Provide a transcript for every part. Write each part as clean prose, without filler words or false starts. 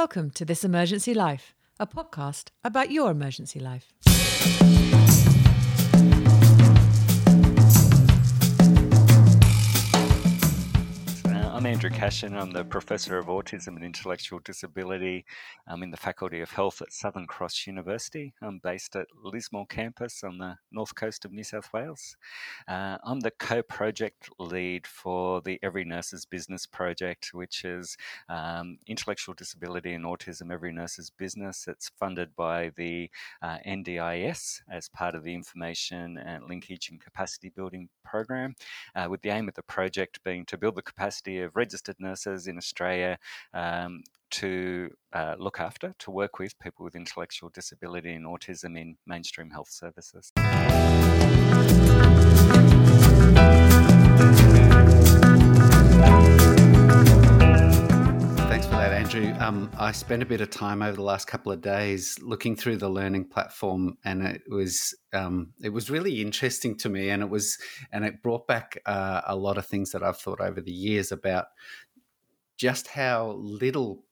Welcome to This Emergency Life, a podcast about your emergency life. I'm Andrew Cashin. I'm the Professor of Autism and Intellectual Disability. I'm in the Faculty of Health at Southern Cross University. I'm based at Lismore campus on the north coast of New South Wales. I'm the co-project lead for the Every Nurses Business project, which is intellectual disability and autism, Every Nurses Business. It's funded by the NDIS as part of the Information and Linkage and Capacity Building Program, with the aim of the project being to build the capacity of registered nurses in Australia to look after, to work with people with intellectual disability and autism in mainstream health services. Thanks for that, Andrew. I spent a bit of time over the last couple of days looking through the learning platform, and it was really interesting to me, and it brought back a lot of things that I've thought over the years about just how little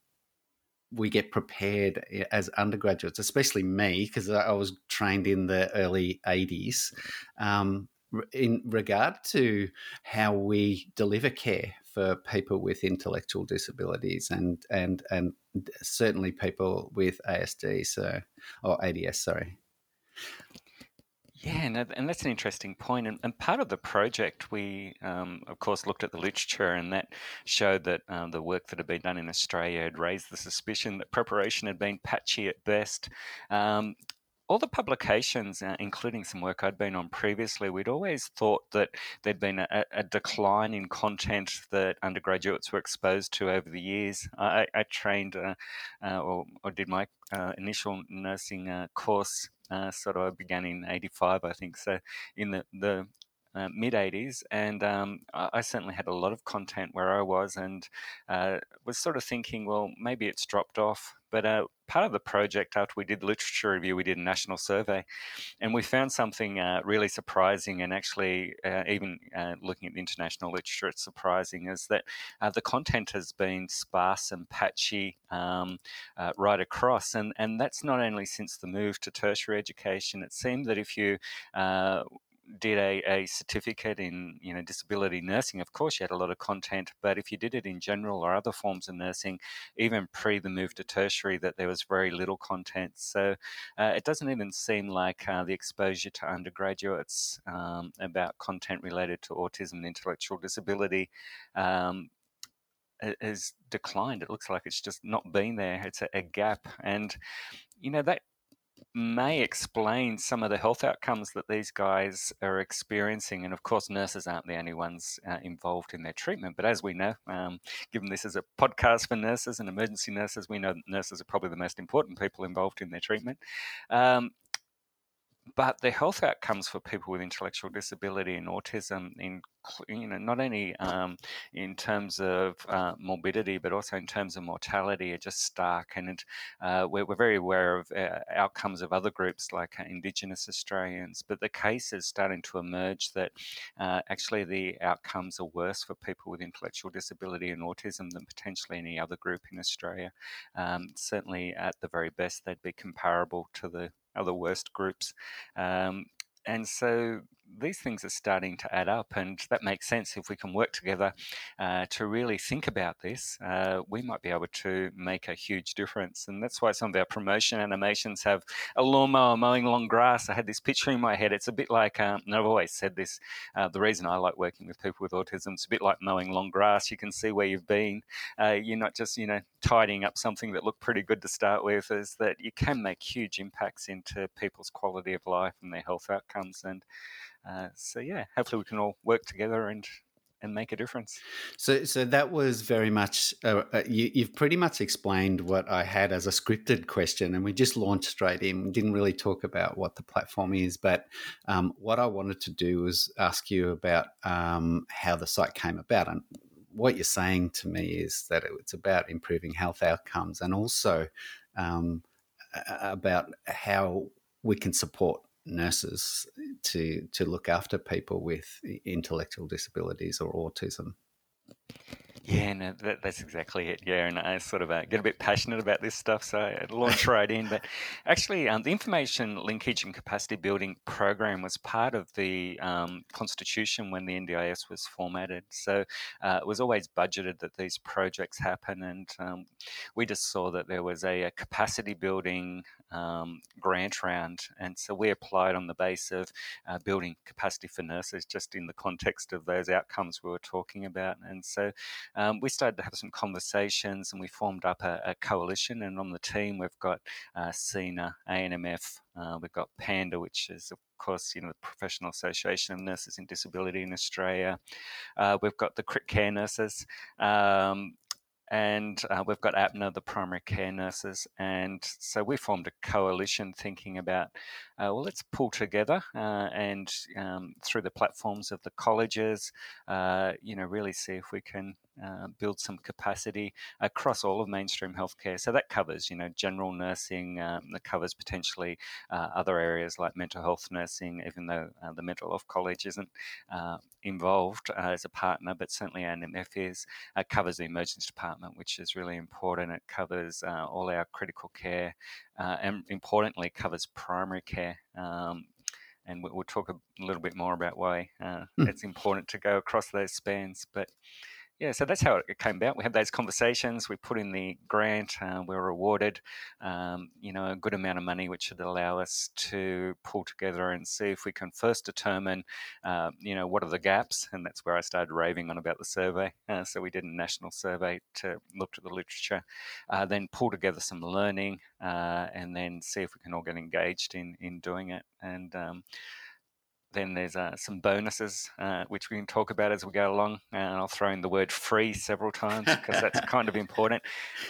we get prepared as undergraduates, especially me, because I was trained in the early 80s, in regard to how we deliver care for people with intellectual disabilities and certainly people with ASD, or ADS. Yeah, and that's an interesting point. And part of the project, we, of course, looked at the literature, and that showed that the work that had been done in Australia had raised the suspicion that preparation had been patchy at best. All the publications, including some work I'd been on previously, we'd always thought that there'd been a decline in content that undergraduates were exposed to over the years. I trained or did my initial nursing course. I began in 85, I think, so in the mid-80s, and I certainly had a lot of content where I was, and was sort of thinking, well, maybe it's dropped off. But part of the project, after we did literature review, we did a national survey, and we found something really surprising, and actually even looking at the international literature, it's surprising, is that the content has been sparse and patchy right across, and that's not only since the move to tertiary education. It seemed that if you did a certificate in disability nursing, of course you had a lot of content, but if you did it in general or other forms of nursing, even pre the move to tertiary, that there was very little content. So it doesn't even seem like the exposure to undergraduates about content related to autism and intellectual disability has declined. It looks like it's just not been there. It's a gap, and that may explain some of the health outcomes that these guys are experiencing. And of course, nurses aren't the only ones involved in their treatment. But as we know, given this is a podcast for nurses and emergency nurses, we know that nurses are probably the most important people involved in their treatment. But the health outcomes for people with intellectual disability and autism, not only in terms of morbidity, but also in terms of mortality, are just stark. And we're very aware of outcomes of other groups like Indigenous Australians. But the case is starting to emerge that actually the outcomes are worse for people with intellectual disability and autism than potentially any other group in Australia. Certainly, at the very best, they'd be comparable to the other worst groups. And so these things are starting to add up, and that makes sense. If we can work together to really think about this, we might be able to make a huge difference. And that's why some of our promotion animations have a lawnmower mowing long grass. I had this picture in my head. It's a bit like, and I've always said this, the reason I like working with people with autism, it's a bit like mowing long grass. You can see where you've been. You're not just, tidying up something that looked pretty good to start with, is that you can make huge impacts into people's quality of life and their health outcomes. And hopefully we can all work together and make a difference. So that was very much, you've pretty much explained what I had as a scripted question, and we just launched straight in. We didn't really talk about what the platform is, but what I wanted to do was ask you about how the site came about. And what you're saying to me is that it's about improving health outcomes, and also about how we can support nurses to look after people with intellectual disabilities or autism. Yeah, no, that's exactly it. Yeah, and I sort of get a bit passionate about this stuff, so I launch right in. But actually, the Information, Linkage and Capacity Building Program was part of the Constitution when the NDIS was formatted. So it was always budgeted that these projects happen, and we just saw that there was a capacity building grant round, and so we applied on the base of building capacity for nurses just in the context of those outcomes we were talking about. And so we started to have some conversations, and we formed up a coalition. And on the team, we've got CENA, ANMF, we've got PANDA, which is, of course, you know, the Professional Association of Nurses in Disability in Australia. We've got the Crit Care Nurses. And we've got APNA, the primary care nurses. And so we formed a coalition thinking about, well, let's pull together and through the platforms of the colleges, you know, really see if we can build some capacity across all of mainstream healthcare. So that covers, you know, general nursing, that covers potentially other areas like mental health nursing, even though the mental health college isn't involved as a partner, but certainly ANMF is. It covers the emergency department, which is really important. It covers all our critical care and, importantly, covers primary care. And we'll talk a little bit more about why it's important to go across those spans. But yeah, so that's how it came about. We had those conversations. We put in the grant. We were awarded, you know, a good amount of money, which would allow us to pull together and see if we can first determine, you know, what are the gaps. And that's where I started raving on about the survey. So we did a national survey to look at the literature, then pull together some learning, and then see if we can all get engaged in doing it. And then there's some bonuses, which we can talk about as we go along. And I'll throw in the word free several times because that's kind of important.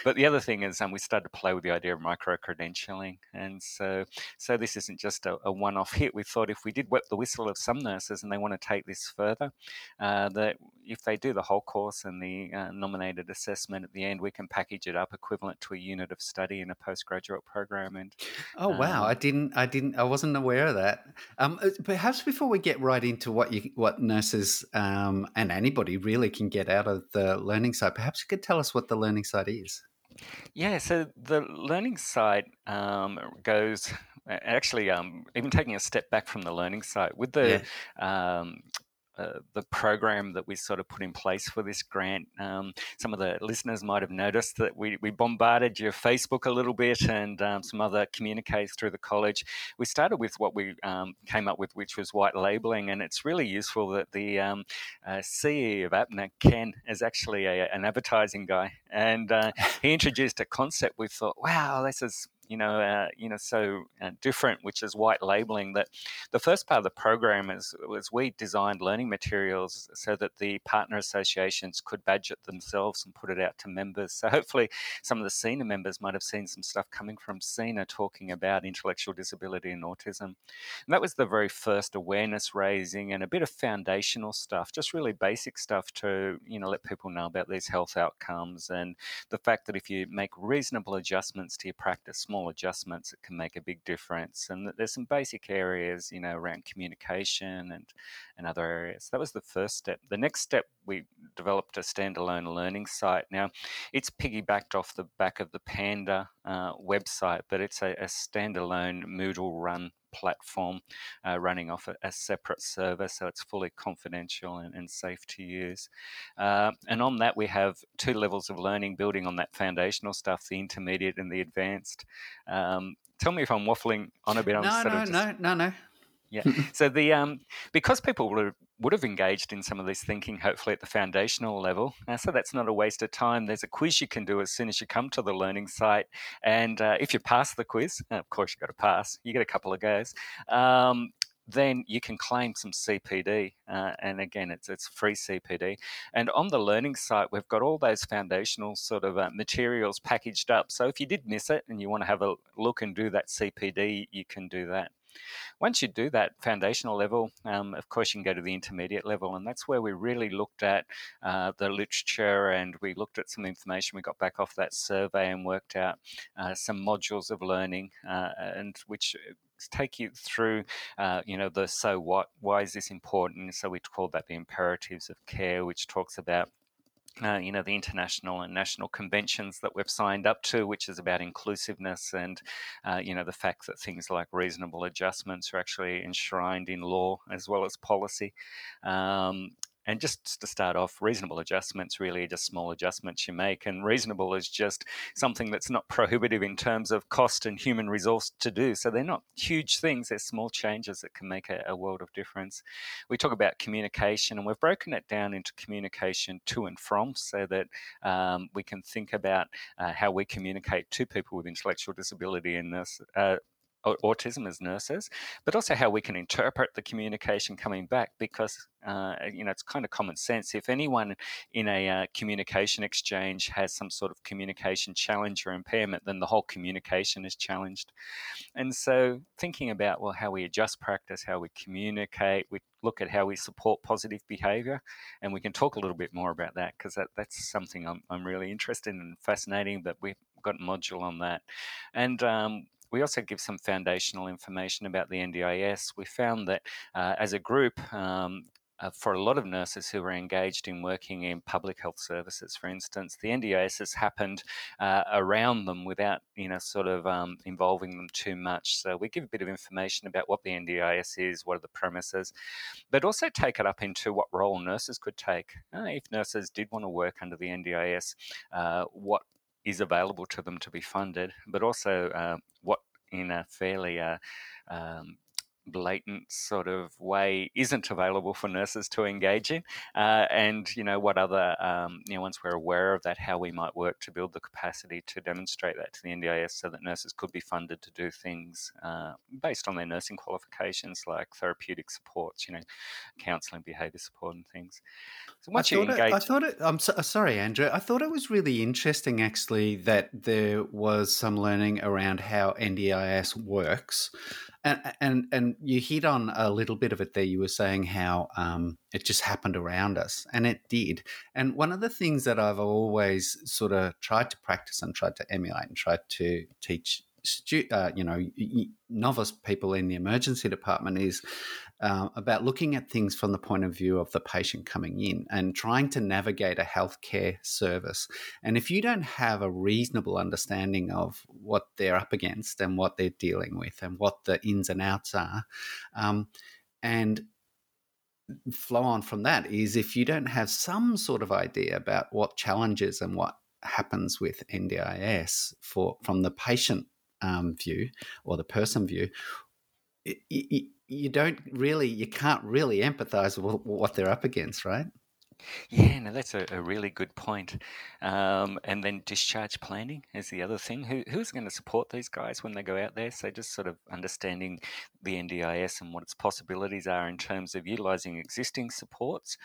But the other thing is we started to play with the idea of micro-credentialing. And so this isn't just a one-off hit. We thought if we did wet the whistle of some nurses and they want to take this further, that if they do the whole course and the nominated assessment at the end, we can package it up equivalent to a unit of study in a postgraduate program. And oh, wow. I wasn't aware of that. Perhaps before we get right into what nurses and anybody really can get out of the learning side, perhaps you could tell us what the learning side is. Yeah, so the learning side goes actually even taking a step back from the learning side with the program that we sort of put in place for this grant. Some of the listeners might have noticed that we bombarded your Facebook a little bit and some other communiques through the college. We started with what we came up with, which was white labelling, and it's really useful that the CEO of APNA, Ken, is actually an advertising guy, and he introduced a concept. We thought, wow, this is so different, which is white labelling. That the first part of the program was we designed learning materials so that the partner associations could badge it themselves and put it out to members. So hopefully some of the CENA members might have seen some stuff coming from CENA talking about intellectual disability and autism. And that was the very first awareness raising and a bit of foundational stuff, just really basic stuff to, you know, let people know about these health outcomes and the fact that if you make reasonable adjustments to your practice, small adjustments, it can make a big difference. And there's some basic areas, you know, around communication and other areas. That was the first step. The next step, we developed a standalone learning site. Now, it's piggybacked off the back of the PANDA website, but it's a standalone Moodle run platform running off a separate server, so it's fully confidential and safe to use. And on that, we have two levels of learning building on that foundational stuff, the intermediate and the advanced. Tell me if I'm waffling on a bit. No. Yeah. So the because people would have engaged in some of this thinking, hopefully at the foundational level. So that's not a waste of time. There's a quiz you can do as soon as you come to the learning site. And if you pass the quiz, of course you've got to pass, you get a couple of goes, then you can claim some CPD. And again, it's free CPD. And on the learning site, we've got all those foundational sort of materials packaged up. So if you did miss it and you want to have a look and do that CPD, you can do that. Once you do that foundational level, of course, you can go to the intermediate level, and that's where we really looked at the literature, and we looked at some information we got back off that survey and worked out some modules of learning, and which take you through, you know, the so what, why is this important? So we call that the imperatives of care, which talks about the international and national conventions that we've signed up to, which is about inclusiveness and, the fact that things like reasonable adjustments are actually enshrined in law as well as policy. And just to start off, reasonable adjustments really are just small adjustments you make, and reasonable is just something that's not prohibitive in terms of cost and human resource to do. So they're not huge things, they're small changes that can make a world of difference. We talk about communication, and we've broken it down into communication to and from, so that we can think about how we communicate to people with intellectual disability and autism as nurses, but also how we can interpret the communication coming back, because it's kind of common sense. If anyone in a communication exchange has some sort of communication challenge or impairment, then the whole communication is challenged. And so thinking about, well, how we adjust practice, how we communicate, we look at how we support positive behaviour, and we can talk a little bit more about that, because that's something I'm really interested in and fascinating, but we've got a module on that. And we also give some foundational information about the NDIS. We found that as a group, for a lot of nurses who were engaged in working in public health services, for instance, the NDIS has happened around them without, involving them too much. So we give a bit of information about what the NDIS is, what are the premises, but also take it up into what role nurses could take. If nurses did want to work under the NDIS, what is available to them to be funded, but also what in a fairly blatant sort of way isn't available for nurses to engage in, and what other, once we're aware of that, how we might work to build the capacity to demonstrate that to the NDIS, so that nurses could be funded to do things based on their nursing qualifications, like therapeutic supports, counselling, behaviour support and things. So once you engage... Sorry, Andrew. I thought it was really interesting, actually, that there was some learning around how NDIS works. And you hit on a little bit of it there. You were saying how it just happened around us, and it did. And one of the things that I've always sort of tried to practice and tried to emulate and tried to teach novice people in the emergency department is about looking at things from the point of view of the patient coming in and trying to navigate a healthcare service. And if you don't have a reasonable understanding of what they're up against and what they're dealing with and what the ins and outs are, and flow on from that is, if you don't have some sort of idea about what challenges and what happens with NDIS from the patient view or the person view, you can't really empathize with what they're up against, right? Yeah, no, that's a really good point. And then discharge planning is the other thing. Who's going to support these guys when they go out there? So just sort of understanding the NDIS and what its possibilities are in terms of utilising existing supports,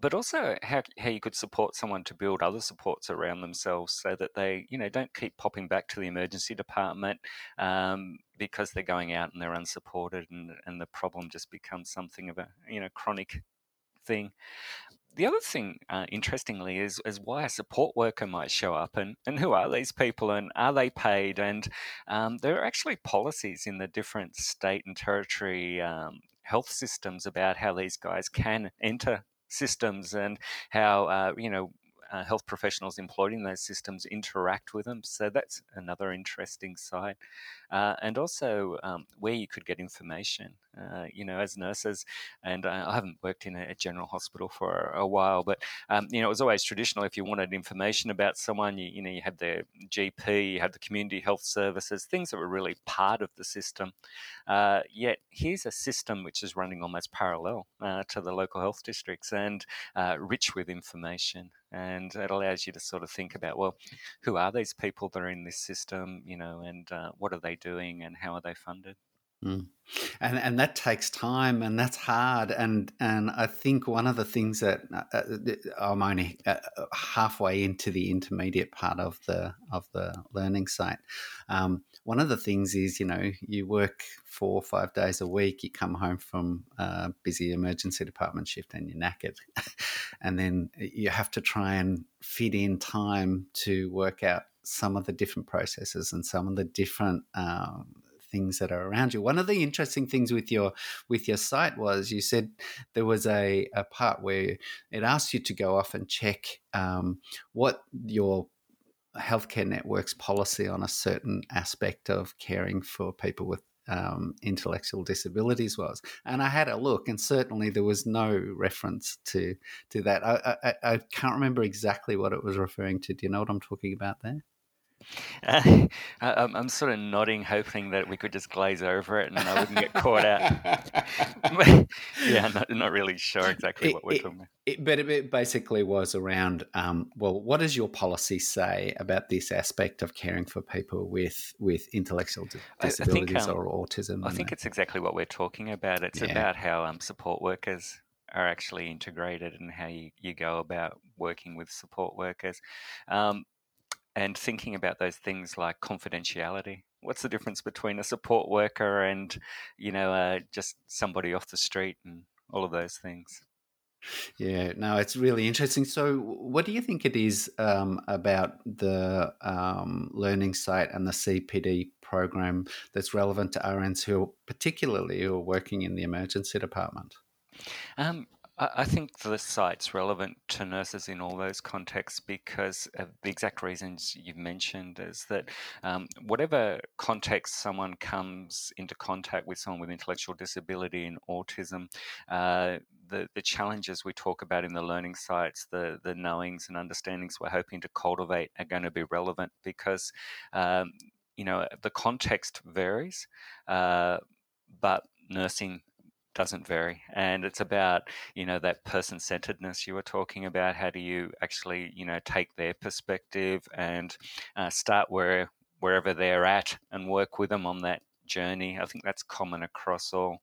but also how you could support someone to build other supports around themselves, so that they, don't keep popping back to the emergency department because they're going out and they're unsupported, and the problem just becomes something of a, chronic thing. The other thing, interestingly, is why a support worker might show up, and who are these people, and are they paid? And there are actually policies in the different state and territory health systems about how these guys can enter systems, and how health professionals employed in those systems interact with them. So that's another interesting side, and also where you could get information. As nurses, and I haven't worked in a general hospital for a while, but it was always traditional. If you wanted information about someone, you had their GP, you had the community health services, things that were really part of the system. Yet here's a system which is running almost parallel to the local health districts, and rich with information. And it allows you to sort of think about, well, who are these people that are in this system, and what are they doing, and how are they funded? Mm. And that takes time, and that's hard. And I think one of the things that I'm only halfway into the intermediate part of the learning site. One of the things is, you work 4 or 5 days a week. You come home from a busy emergency department shift and you're knackered, and then you have to try and fit in time to work out some of the different processes and some of the different things that are around you. One of the interesting things with your site was you said there was a part where it asked you to go off and check what your healthcare network's policy on a certain aspect of caring for people with intellectual disabilities was, and I had a look, and certainly there was no reference to that. I can't remember exactly what it was referring to. Do you know what I'm talking about there? I'm sort of nodding, hoping that we could just glaze over it and I wouldn't get caught out. Yeah, not really sure exactly what we're talking about. But it basically was around, what does your policy say about this aspect of caring for people with intellectual disabilities or autism? I think it's exactly what we're talking about. It's about how support workers are actually integrated and how you go about working with support workers. And thinking about those things like confidentiality. What's the difference between a support worker and, just somebody off the street and all of those things? Yeah, no, it's really interesting. So what do you think it is about the learning site and the CPD program that's relevant to RNs who are working in the emergency department? I think the site's relevant to nurses in all those contexts because of the exact reasons you've mentioned is that whatever context someone comes into contact with someone with intellectual disability and autism, the challenges we talk about in the learning sites, the knowings and understandings we're hoping to cultivate are going to be relevant because, the context varies, but nursing doesn't vary, and it's about that person-centeredness you were talking about. How do you actually take their perspective and start wherever they're at and work with them on that journey? I think that's common across all,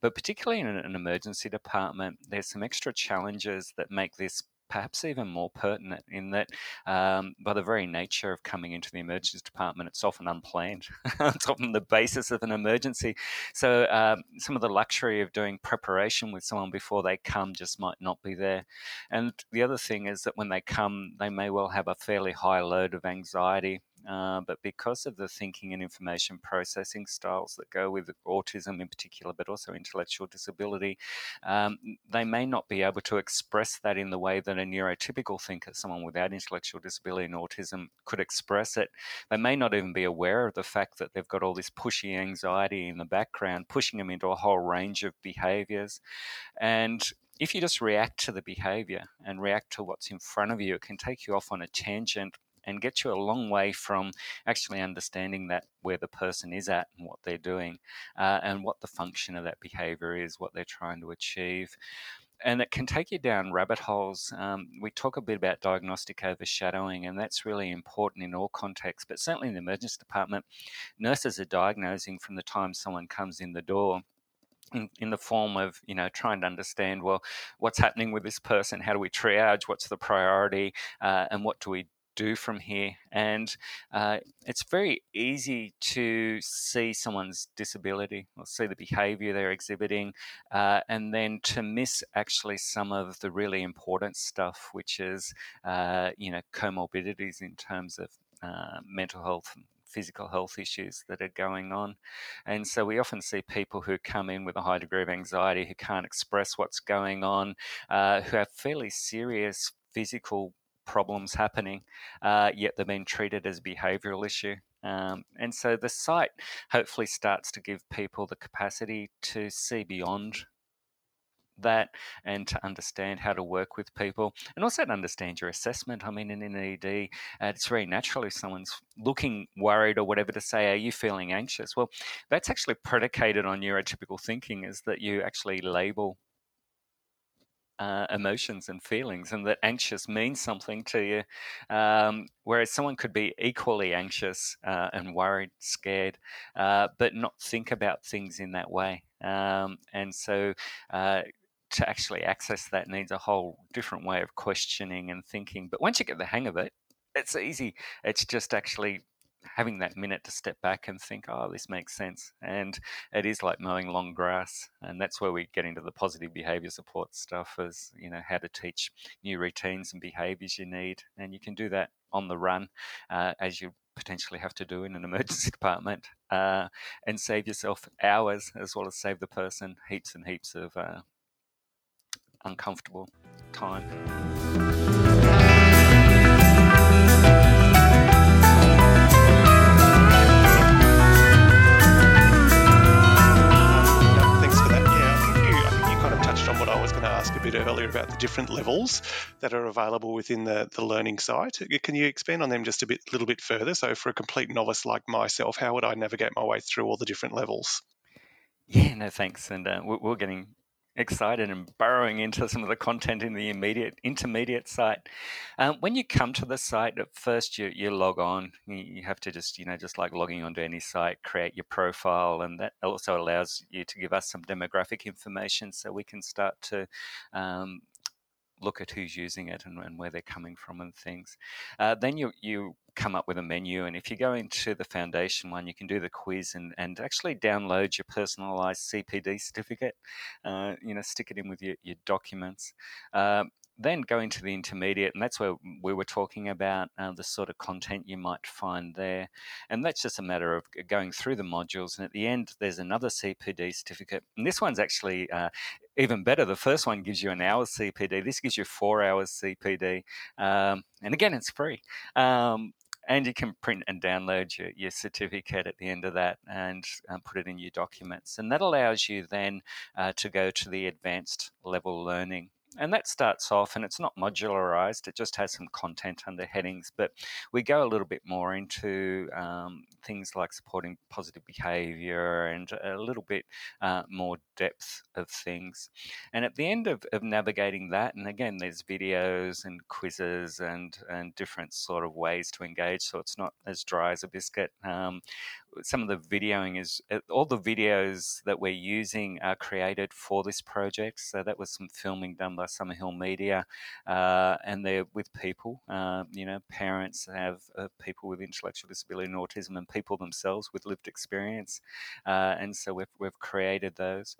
but particularly in an emergency department, there's some extra challenges that make this perhaps even more pertinent in that by the very nature of coming into the emergency department, it's often unplanned. It's often the basis of an emergency. So some of the luxury of doing preparation with someone before they come just might not be there. And the other thing is that when they come, they may well have a fairly high load of anxiety. But because of the thinking and information processing styles that go with autism in particular, but also intellectual disability, they may not be able to express that in the way that a neurotypical thinker, someone without intellectual disability and autism, could express it. They may not even be aware of the fact that they've got all this pushy anxiety in the background, pushing them into a whole range of behaviours. And if you just react to the behaviour and react to what's in front of you, it can take you off on a tangent and get you a long way from actually understanding that where the person is at and what they're doing and what the function of that behaviour is, what they're trying to achieve. And it can take you down rabbit holes. We talk a bit about diagnostic overshadowing, and that's really important in all contexts, but certainly in the emergency department, nurses are diagnosing from the time someone comes in the door in the form of, trying to understand, well, what's happening with this person? How do we triage? What's the priority? And what do we do from here? And it's very easy to see someone's disability or see the behaviour they're exhibiting and then to miss actually some of the really important stuff, which is, comorbidities in terms of mental health and physical health issues that are going on. And so we often see people who come in with a high degree of anxiety, who can't express what's going on, who have fairly serious physical problems happening, yet they're being treated as a behavioural issue. And so the site hopefully starts to give people the capacity to see beyond that and to understand how to work with people and also to understand your assessment. I mean, in an ED, it's very natural if someone's looking worried or whatever to say, are you feeling anxious? Well, that's actually predicated on neurotypical thinking, is that you actually label emotions and feelings, and that anxious means something to you, whereas someone could be equally anxious and worried, scared, but not think about things in that way. And so to actually access that needs a whole different way of questioning and thinking. But once you get the hang of it, it's easy. It's just actually having that minute to step back and think, oh, this makes sense. And it is like mowing long grass. And that's where we get into the positive behaviour support stuff, is, how to teach new routines and behaviours you need. And you can do that on the run as you potentially have to do in an emergency department, and save yourself hours as well as save the person heaps and heaps of uncomfortable time. Thanks for that. Yeah, I think you kind of touched on what I was going to ask a bit earlier about the different levels that are available within the learning site. Can you expand on them just a little bit further? So for a complete novice like myself, how would I navigate my way through all the different levels? Yeah, no, thanks. And we're getting excited and burrowing into some of the content in the intermediate site. When you come to the site, at first you log on. You have to just like logging onto any site, create your profile, and that also allows you to give us some demographic information so we can start to look at who's using it and where they're coming from and things. Then you come up with a menu, and if you go into the foundation one, you can do the quiz and actually download your personalised CPD certificate, stick it in with your documents. Then go into the intermediate, and that's where we were talking about the sort of content you might find there. And that's just a matter of going through the modules, and at the end there's another CPD certificate. And this one's actually even better. The first one gives you an hour's CPD. This gives you 4 hours CPD. And again, it's free. And you can print and download your certificate at the end of that and put it in your documents. And that allows you then to go to the advanced level learning. And that starts off, and it's not modularized, it just has some content under headings, but we go a little bit more into things like supporting positive behavior and a little bit more depth of things. And at the end of navigating that, and again, there's videos and quizzes and different sort of ways to engage, so it's not as dry as a biscuit. Some of the videoing is, all the videos that we're using are created for this project. So that was some filming done by Summerhill Media, and they're with people, parents have people with intellectual disability and autism, and people themselves with lived experience. And so we've created those.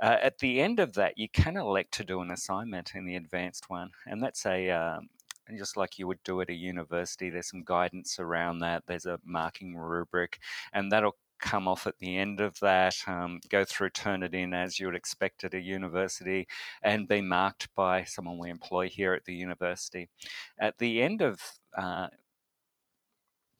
At the end of that, you can elect to do an assignment in the advanced one, and that's a and just like you would do at a university, there's some guidance around that. There's a marking rubric, and that'll come off at the end of that. Go through, turn it in as you would expect at a university, and be marked by someone we employ here at the university. At the end of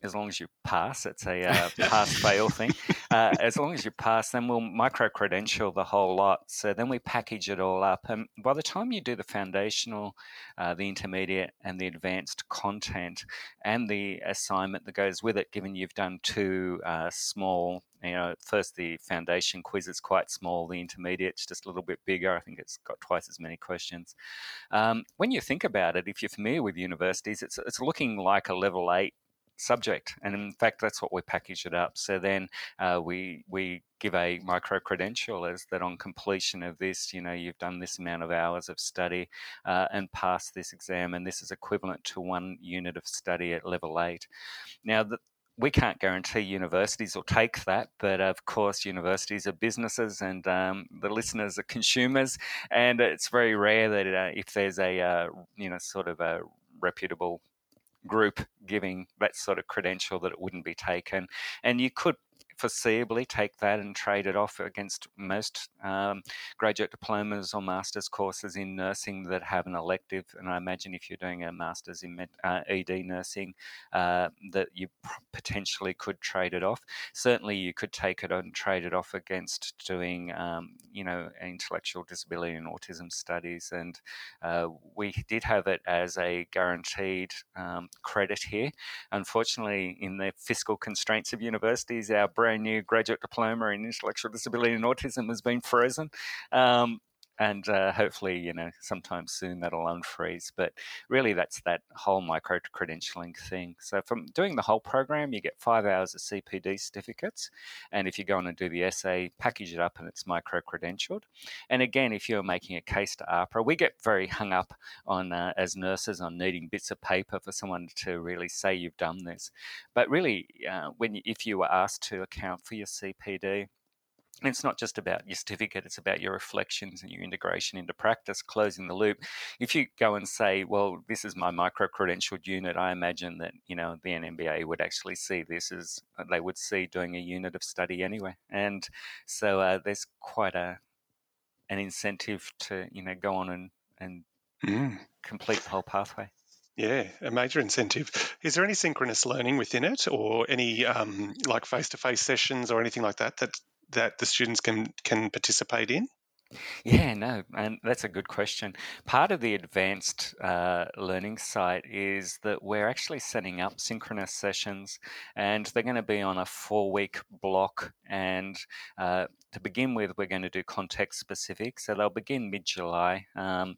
as long as you pass, it's a pass-fail thing. As long as you pass, then we'll micro-credential the whole lot. So then we package it all up. And by the time you do the foundational, the intermediate and the advanced content and the assignment that goes with it, given you've done two small, first the foundation quiz is quite small, the intermediate's just a little bit bigger. I think it's got twice as many questions. When you think about it, if you're familiar with universities, it's looking like a level 8 subject, and in fact that's what we package it up. So then we give a micro-credential as that on completion of this, you've done this amount of hours of study and passed this exam, and this is equivalent to 1 unit of study at level 8. Now we can't guarantee universities will take that, but of course universities are businesses, and the listeners are consumers, and it's very rare that if there's a sort of a reputable group giving that sort of credential that it wouldn't be taken. And you could foreseeably take that and trade it off against most graduate diplomas or master's courses in nursing that have an elective. And I imagine if you're doing a master's in ED nursing, that you potentially could trade it off. Certainly you could take it and trade it off against doing, intellectual disability and autism studies. And we did have it as a guaranteed credit here. Unfortunately, in the fiscal constraints of universities, our brand new graduate diploma in intellectual disability and autism has been frozen, and hopefully, sometime soon that'll unfreeze. But really, that's that whole micro-credentialing thing. So from doing the whole program, you get 5 hours of CPD certificates, and if you go on and do the essay, package it up, and it's micro-credentialed. And again, if you're making a case to APRA, we get very hung up on, as nurses, on needing bits of paper for someone to really say you've done this. But really, if you were asked to account for your CPD, And it's not just about your certificate, it's about your reflections and your integration into practice, closing the loop. If you go and say, well, this is my micro-credentialed unit, I imagine that, you know, the NMBA would actually see this as they would see doing a unit of study anyway. And so there's quite an incentive to, you know, go on and complete the whole pathway. Yeah, a major incentive. Is there any synchronous learning within it, or any like face-to-face sessions or anything like that the students can participate in? Yeah, no, and that's a good question. Part of the advanced learning site is that we're actually setting up synchronous sessions, and they're going to be on a 4-week block. And to begin with, we're going to do context specific. So they'll begin mid-July. And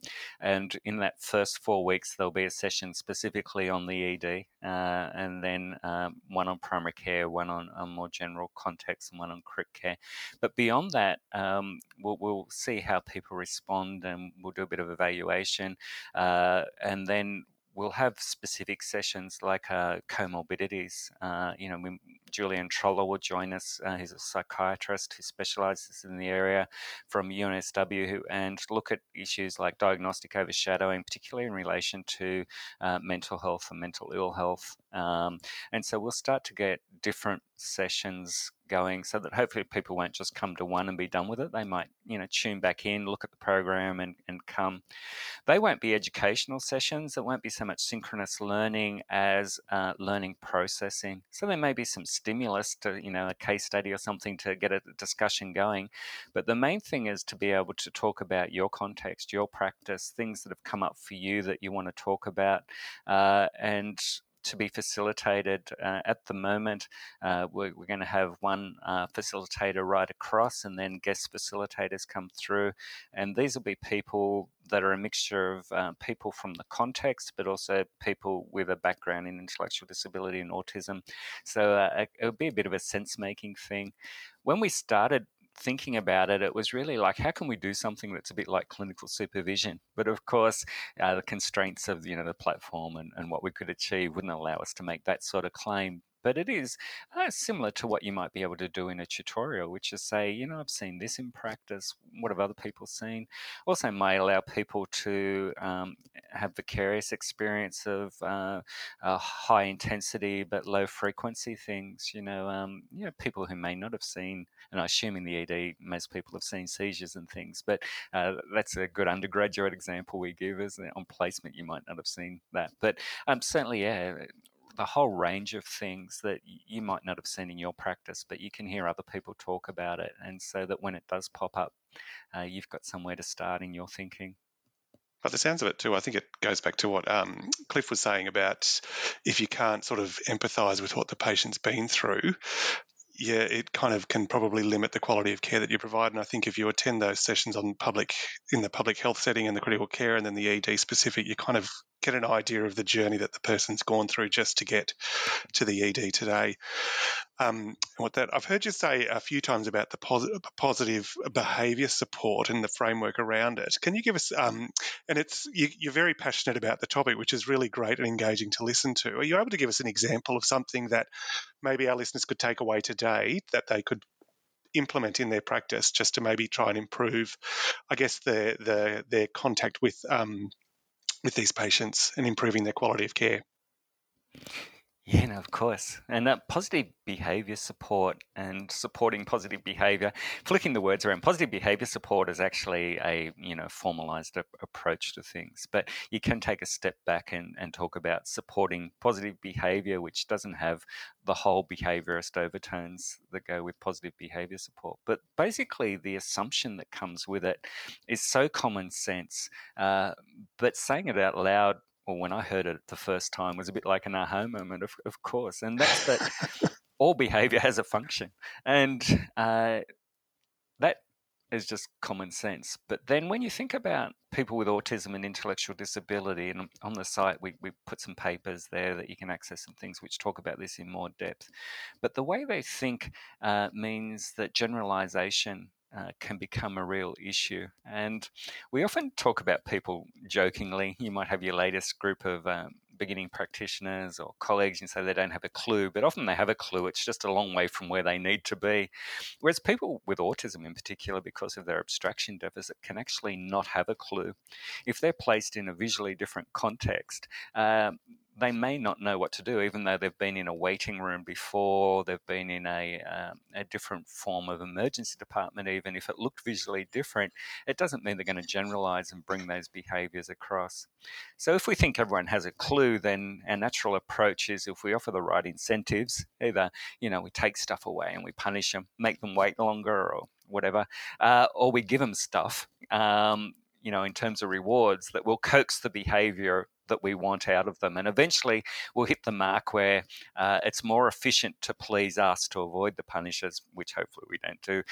in that first 4 weeks, there'll be a session specifically on the ED, and then one on primary care, one on a more general context, and one on crit care. But beyond that, we'll see how people respond, and we'll do a bit of evaluation, and then we'll have specific sessions like comorbidities. You know, Julian Troller will join us. He's a psychiatrist who specialises in the area from UNSW, and look at issues like diagnostic overshadowing, particularly in relation to mental health and mental ill health. And so we'll start to get different sessions going, so that hopefully people won't just come to one and be done with it. They might, you know, tune back in, look at the program and come. They won't be educational sessions. It won't be so much synchronous learning as learning processing. So there may be some stimulus to, you know, a case study or something to get a discussion going. But the main thing is to be able to talk about your context, your practice, things that have come up for you that you want to talk about, and to be facilitated. At the moment, we're going to have one facilitator right across, and then guest facilitators come through. And these will be people that are a mixture of people from the context, but also people with a background in intellectual disability and autism. So it'll be a bit of a sense-making thing. When we started thinking about it, it was really like, how can we do something that's a bit like clinical supervision? But of course, the constraints of, you know, the platform and what we could achieve wouldn't allow us to make that sort of claim. But it is similar to what you might be able to do in a tutorial, which is say, you know, I've seen this in practice. What have other people seen? Also may allow people to have vicarious experience of high intensity but low frequency things. You know, people who may not have seen, and I assume in the ED most people have seen seizures and things, but that's a good undergraduate example we give. Is on placement you might not have seen that. But certainly, yeah, the whole range of things that you might not have seen in your practice, but you can hear other people talk about it. And so that when it does pop up, you've got somewhere to start in your thinking. By the sounds of it too, I think it goes back to what Cliff was saying about if you can't sort of empathise with what the patient's been through, yeah, it kind of can probably limit the quality of care that you provide. And I think if you attend those sessions in the public health setting and the critical care and then the ED specific, you kind of get an idea of the journey that the person's gone through just to get to the ED today. I've heard you say a few times about the positive behaviour support and the framework around it. Can you give us? And you're very passionate about the topic, which is really great and engaging to listen to. Are you able to give us an example of something that maybe our listeners could take away today that they could implement in their practice, just to maybe try and improve, I guess, their contact with these patients and improving their quality of care? Yeah, no, of course. And that positive behaviour support and supporting positive behaviour, flicking the words around, positive behaviour support is actually a, you know, formalised approach to things. But you can take a step back and talk about supporting positive behaviour, which doesn't have the whole behaviourist overtones that go with positive behaviour support. But basically the assumption that comes with it is so common sense, but saying it out loud, or when I heard it the first time, was a bit like an aha moment, of course. And that's that all behaviour has a function. And that is just common sense. But then when you think about people with autism and intellectual disability, and on the site we put some papers there that you can access and things which talk about this in more depth. But the way they think means that generalisation can become a real issue. And we often talk about people jokingly. You might have your latest group of beginning practitioners or colleagues and say they don't have a clue, but often they have a clue. It's just a long way from where they need to be. Whereas people with autism in particular, because of their abstraction deficit, can actually not have a clue. If they're placed in a visually different context, they may not know what to do, even though they've been in a waiting room before, they've been in a different form of emergency department. Even if it looked visually different, it doesn't mean they're going to generalise and bring those behaviours across. So if we think everyone has a clue, then our natural approach is, if we offer the right incentives, either, you know, we take stuff away and we punish them, make them wait longer or whatever, or we give them stuff, you know, in terms of rewards that will coax the behaviour that we want out of them. And eventually we'll hit the mark where it's more efficient to please us, to avoid the punishers, which hopefully we don't do,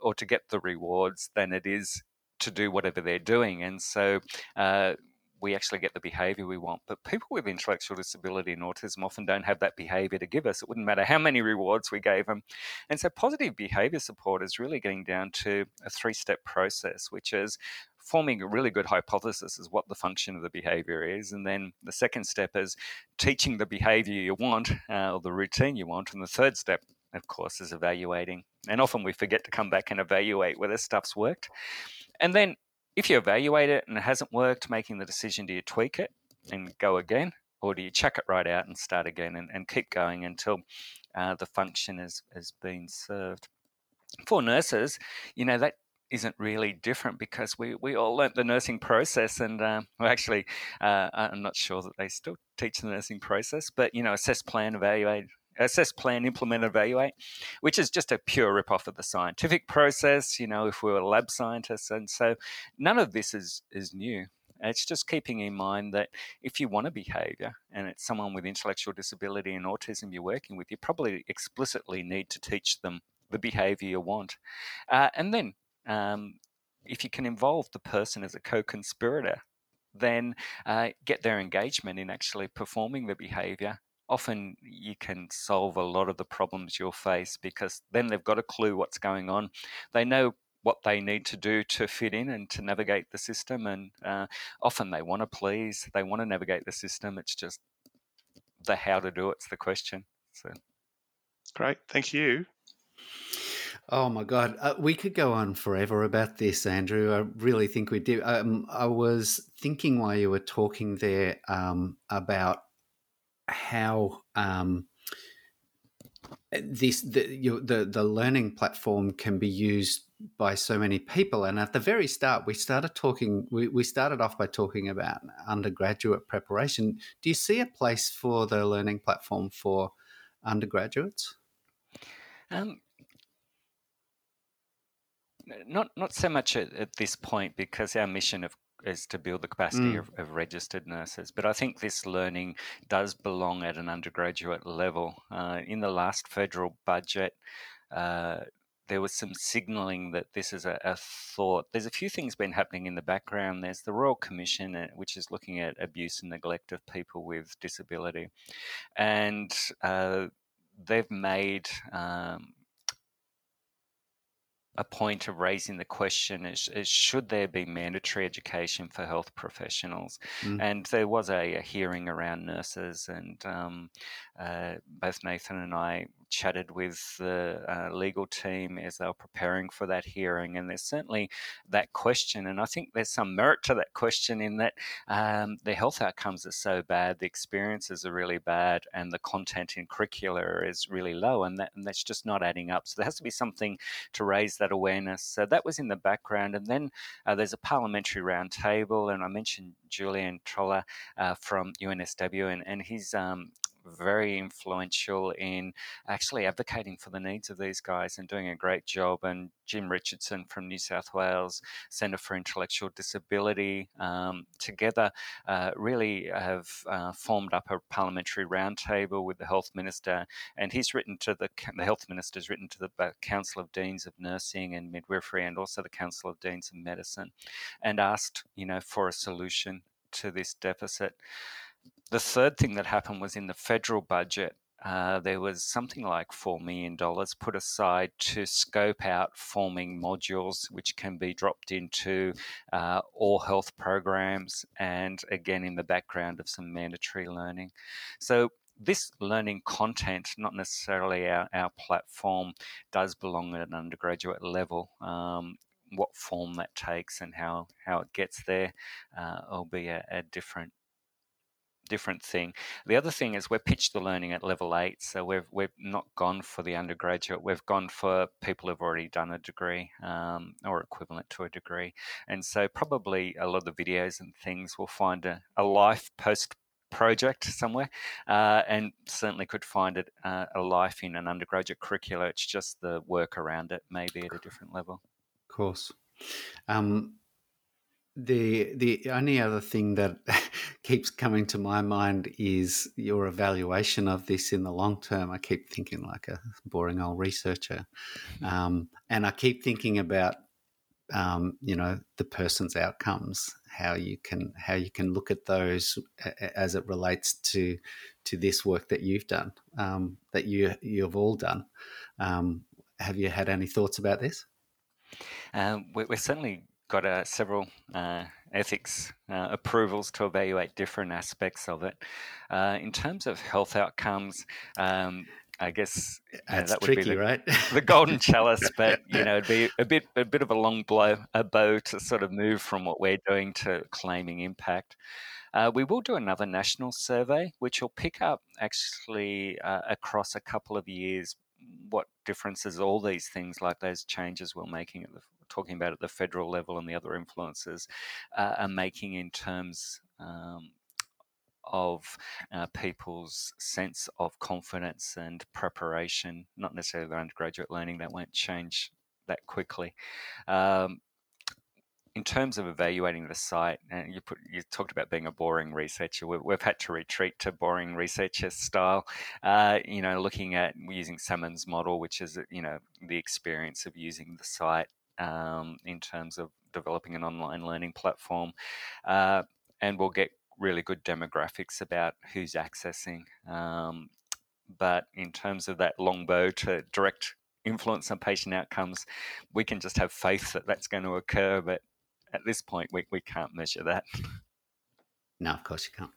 or to get the rewards, than it is to do whatever they're doing. And so we actually get the behaviour we want. But people with intellectual disability and autism often don't have that behaviour to give us. It wouldn't matter how many rewards we gave them. And so positive behaviour support is really getting down to a three-step process, which is forming a really good hypothesis is what the function of the behaviour is. And then the second step is teaching the behaviour you want, or the routine you want. And the third step, of course, is evaluating. And often we forget to come back and evaluate whether stuff's worked. And then if you evaluate it and it hasn't worked, making the decision, do you tweak it and go again? Or do you chuck it right out and start again and keep going until the function is being served? For nurses, you know, that isn't really different, because we all learnt the nursing process, and I'm not sure that they still teach the nursing process, but, you know, assess, plan, implement, evaluate, which is just a pure rip-off of the scientific process, you know, if we were lab scientists. And so none of this is new. It's just keeping in mind that if you want a behaviour and it's someone with intellectual disability and autism you're working with, you probably explicitly need to teach them the behaviour you want. And then if you can involve the person as a co-conspirator, then get their engagement in actually performing the behaviour. Often you can solve a lot of the problems you'll face, because then they've got a clue what's going on. They know what they need to do to fit in and to navigate the system. And often they want to please, they want to navigate the system. It's just the how to do it's the question. So great. Thank you. Oh, my God. We could go on forever about this, Andrew. I really think we do. I was thinking while you were talking there about how the learning platform can be used by so many people. And at the very start, we started off by talking about undergraduate preparation. Do you see a place for the learning platform for undergraduates? Not so much at this point, because our mission is to build the capacity of registered nurses. But I think this learning does belong at an undergraduate level. In the last federal budget, there was some signalling that this is a thought. There's a few things been happening in the background. There's the Royal Commission, which is looking at abuse and neglect of people with disability. And they've made a point of raising the question is should there be mandatory education for health professionals? And there was a hearing around nurses, and both Nathan and I chatted with the legal team as they were preparing for that hearing, and there's certainly that question. And I think there's some merit to that question, in that the health outcomes are so bad, the experiences are really bad, and the content in curricula is really low, and that's just not adding up. So there has to be something to raise that awareness. So that was in the background. And then there's a parliamentary roundtable, and I mentioned Julian Troller from UNSW, and he's very influential in actually advocating for the needs of these guys and doing a great job. And Jim Richardson from New South Wales Centre for Intellectual Disability together really have formed up a parliamentary roundtable with the Health Minister, and he's written to the Health Minister's written to the Council of Deans of Nursing and Midwifery, and also the Council of Deans of Medicine, and asked, you know, for a solution to this deficit. The third thing that happened was in the federal budget, there was something like $4 million put aside to scope out forming modules which can be dropped into all health programs, and again in the background of some mandatory learning. So this learning content, not necessarily our platform, does belong at an undergraduate level. What form that takes and how it gets there will be a different thing. The other thing is we're pitched the learning at level 8, so we've not gone for the undergraduate. We've gone for people who've already done a degree or equivalent to a degree. And so probably a lot of the videos and things will find a life post project somewhere, and certainly could find it a life in an undergraduate curricula. It's just the work around it maybe at a different level. Of course. The only other thing that keeps coming to my mind is your evaluation of this in the long term. I keep thinking like a boring old researcher, and I keep thinking about the person's outcomes, how you can look at those as it relates to this work that you've done, that you've all done. Have you had any thoughts about this? We're certainly got several ethics approvals to evaluate different aspects of it. In terms of health outcomes, I guess that tricky, would be the golden chalice, but it'd be a bit of a long bow to sort of move from what we're doing to claiming impact. We will do another national survey, which will pick up actually across a couple of years what differences all these things like those changes we're making at the federal level and the other influences are making in terms of people's sense of confidence and preparation, not necessarily their undergraduate learning. That won't change that quickly. In terms of evaluating the site, you talked about being a boring researcher. We've had to retreat to boring researcher style, looking at using Salmon's model, which is, the experience of using the site in terms of developing an online learning platform. And we'll get really good demographics about who's accessing. But in terms of that long bow to direct influence on patient outcomes, we can just have faith that that's going to occur. But at this point, we can't measure that. No, of course you can't.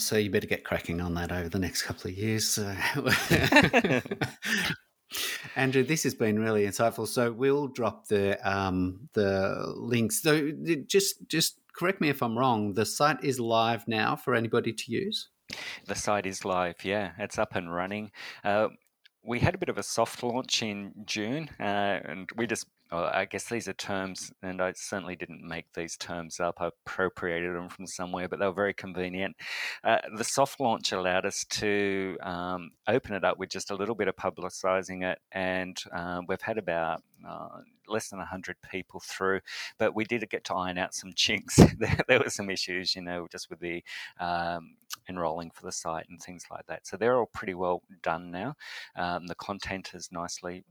So you better get cracking on that over the next couple of years. So. Andrew, this has been really insightful. So we'll drop the links. So just correct me if I'm wrong. The site is live now for anybody to use. The site is live. Yeah, it's up and running. We had a bit of a soft launch in June, and we just. I guess these are terms, and I certainly didn't make these terms up. I appropriated them from somewhere, but they were very convenient. The soft launch allowed us to open it up with just a little bit of publicising it, and we've had about less than 100 people through, but we did get to iron out some chinks. There were some issues, just with the enrolling for the site and things like that. So they're all pretty well done now. The content is nicely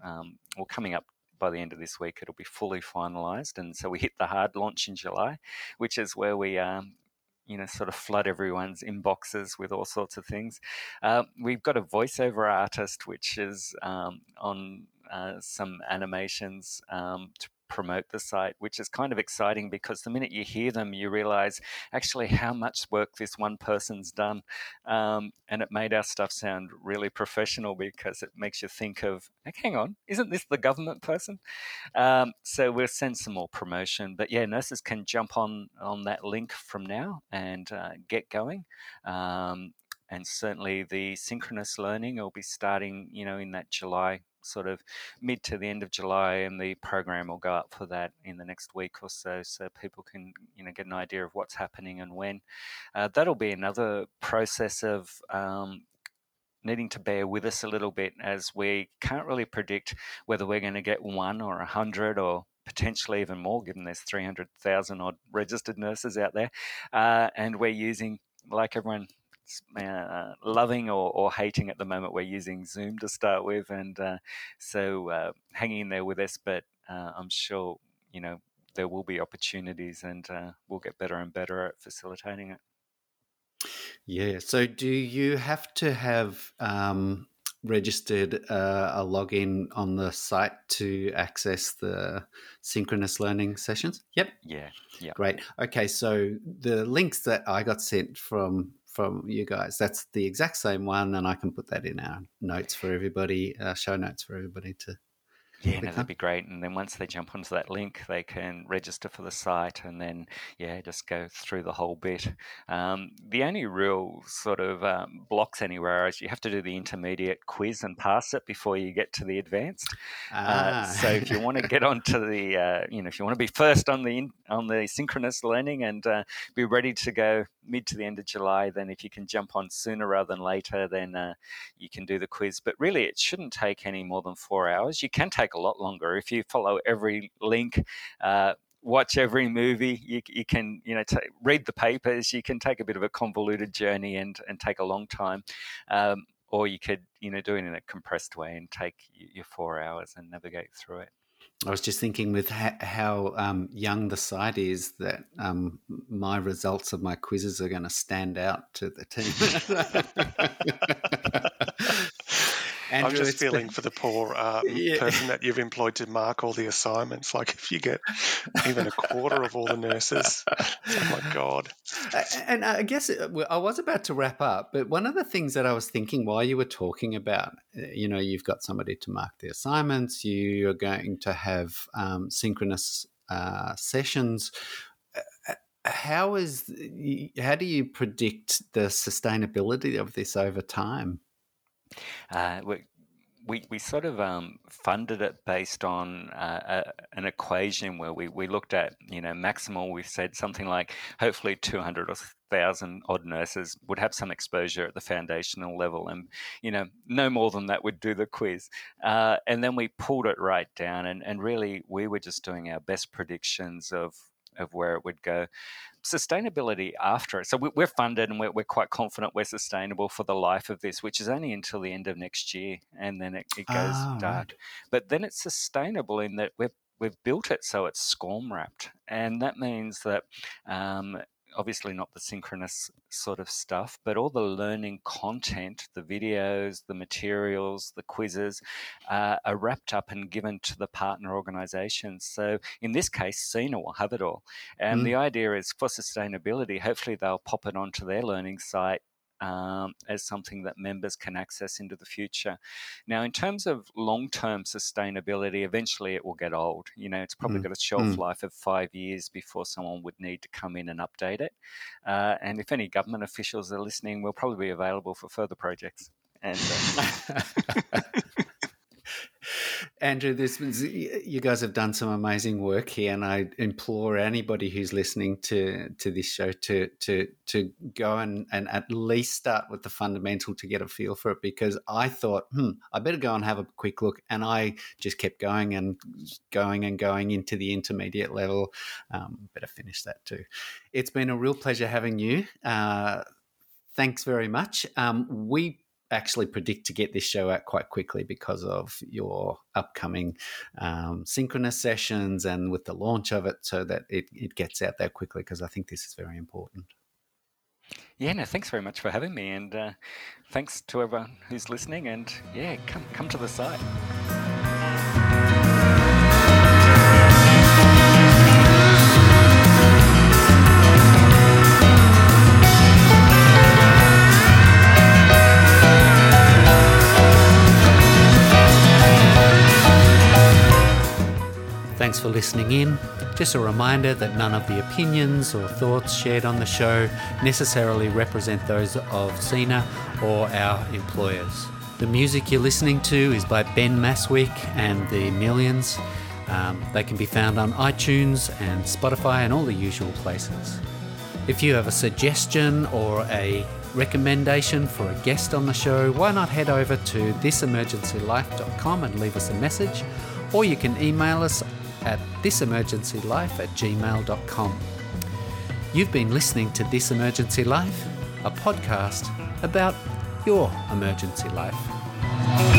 coming up. By the end of this week, it'll be fully finalised. And so we hit the hard launch in July, which is where we, sort of flood everyone's inboxes with all sorts of things. We've got a voiceover artist, which is on some animations to promote the site, which is kind of exciting because the minute you hear them, you realise actually how much work this one person's done. And it made our stuff sound really professional because it makes you think of, like, hang on, isn't this the government person? So we'll send some more promotion. But yeah, nurses can jump on that link from now and get going. And certainly the synchronous learning will be starting, in that July sort of mid to the end of July, and the program will go up for that in the next week or so people can get an idea of what's happening and when. That'll be another process of needing to bear with us a little bit, as we can't really predict whether we're going to get 1 or 100 or potentially even more, given there's 300,000 odd registered nurses out there, and we're using, like everyone, loving or hating at the moment, we're using Zoom to start with, and so hanging in there with us, but I'm sure there will be opportunities, and we'll get better and better at facilitating it. Yeah. So do you have to have registered a login on the site to access the synchronous learning sessions? Yep. Yeah. Yeah. Great. Okay. So the links that I got sent from you guys, that's the exact same one, and I can put that in our notes for everybody, show notes for everybody to... Yeah, no, that'd be great. And then once they jump onto that link, they can register for the site and then, yeah, just go through the whole bit. The only real sort of blocks anywhere is you have to do the intermediate quiz and pass it before you get to the advanced. So if you want to get onto the, if you want to be first on the synchronous learning and be ready to go mid to the end of July, then if you can jump on sooner rather than later, then you can do the quiz. But really, it shouldn't take any more than 4 hours. You can take a lot longer if you follow every link, watch every movie. You can read the papers. You can take a bit of a convoluted journey and take a long time, or you could do it in a compressed way and take your 4 hours and navigate through it. I was just thinking with how young the site is that my results of my quizzes are going to stand out to the team. Andrew, I'm just feeling for the poor person that you've employed to mark all the assignments. Like if you get even a quarter of all the nurses, oh my God. And I guess I was about to wrap up, but one of the things that I was thinking while you were talking about, you've got somebody to mark the assignments, you're going to have synchronous sessions. How do you predict the sustainability of this over time? We sort of funded it based on an equation where we looked at, maximal. We said something like hopefully 200 or 1,000 odd nurses would have some exposure at the foundational level, and no more than that would do the quiz. And then we pulled it right down, and really we were just doing our best predictions of where it would go. Sustainability after it. So we're funded and we're quite confident we're sustainable for the life of this, which is only until the end of next year, and then it goes dark. Right. But then it's sustainable in that we've built it so it's SCORM wrapped, and that means that obviously not the synchronous sort of stuff, but all the learning content, the videos, the materials, the quizzes are wrapped up and given to the partner organisations. So in this case, CENA will have it all. And the idea is for sustainability, hopefully they'll pop it onto their learning site as something that members can access into the future. Now, in terms of long-term sustainability, eventually it will get old. It's probably got a shelf life of 5 years before someone would need to come in and update it. And if any government officials are listening, we'll probably be available for further projects. And Andrew, you guys have done some amazing work here, and I implore anybody who's listening to this show to go and at least start with the fundamental to get a feel for it, because I thought, I better go and have a quick look, and I just kept going and going and going into the intermediate level. Better finish that too. It's been a real pleasure having you. Thanks very much. We actually predict to get this show out quite quickly because of your upcoming synchronous sessions and with the launch of it, so that it gets out there quickly, because I think this is very important. Yeah, no, thanks very much for having me, and thanks to everyone who's listening, and yeah, come to the site. Thanks for listening in. Just a reminder that none of the opinions or thoughts shared on the show necessarily represent those of CENA or our employers. The music you're listening to is by Ben Maswick and the Millions. They can be found on iTunes and Spotify and all the usual places. If you have a suggestion or a recommendation for a guest on the show, why not head over to thisemergencylife.com and leave us a message, or you can email us at thisemergencylife@gmail.com. You've been listening to This Emergency Life, a podcast about your emergency life.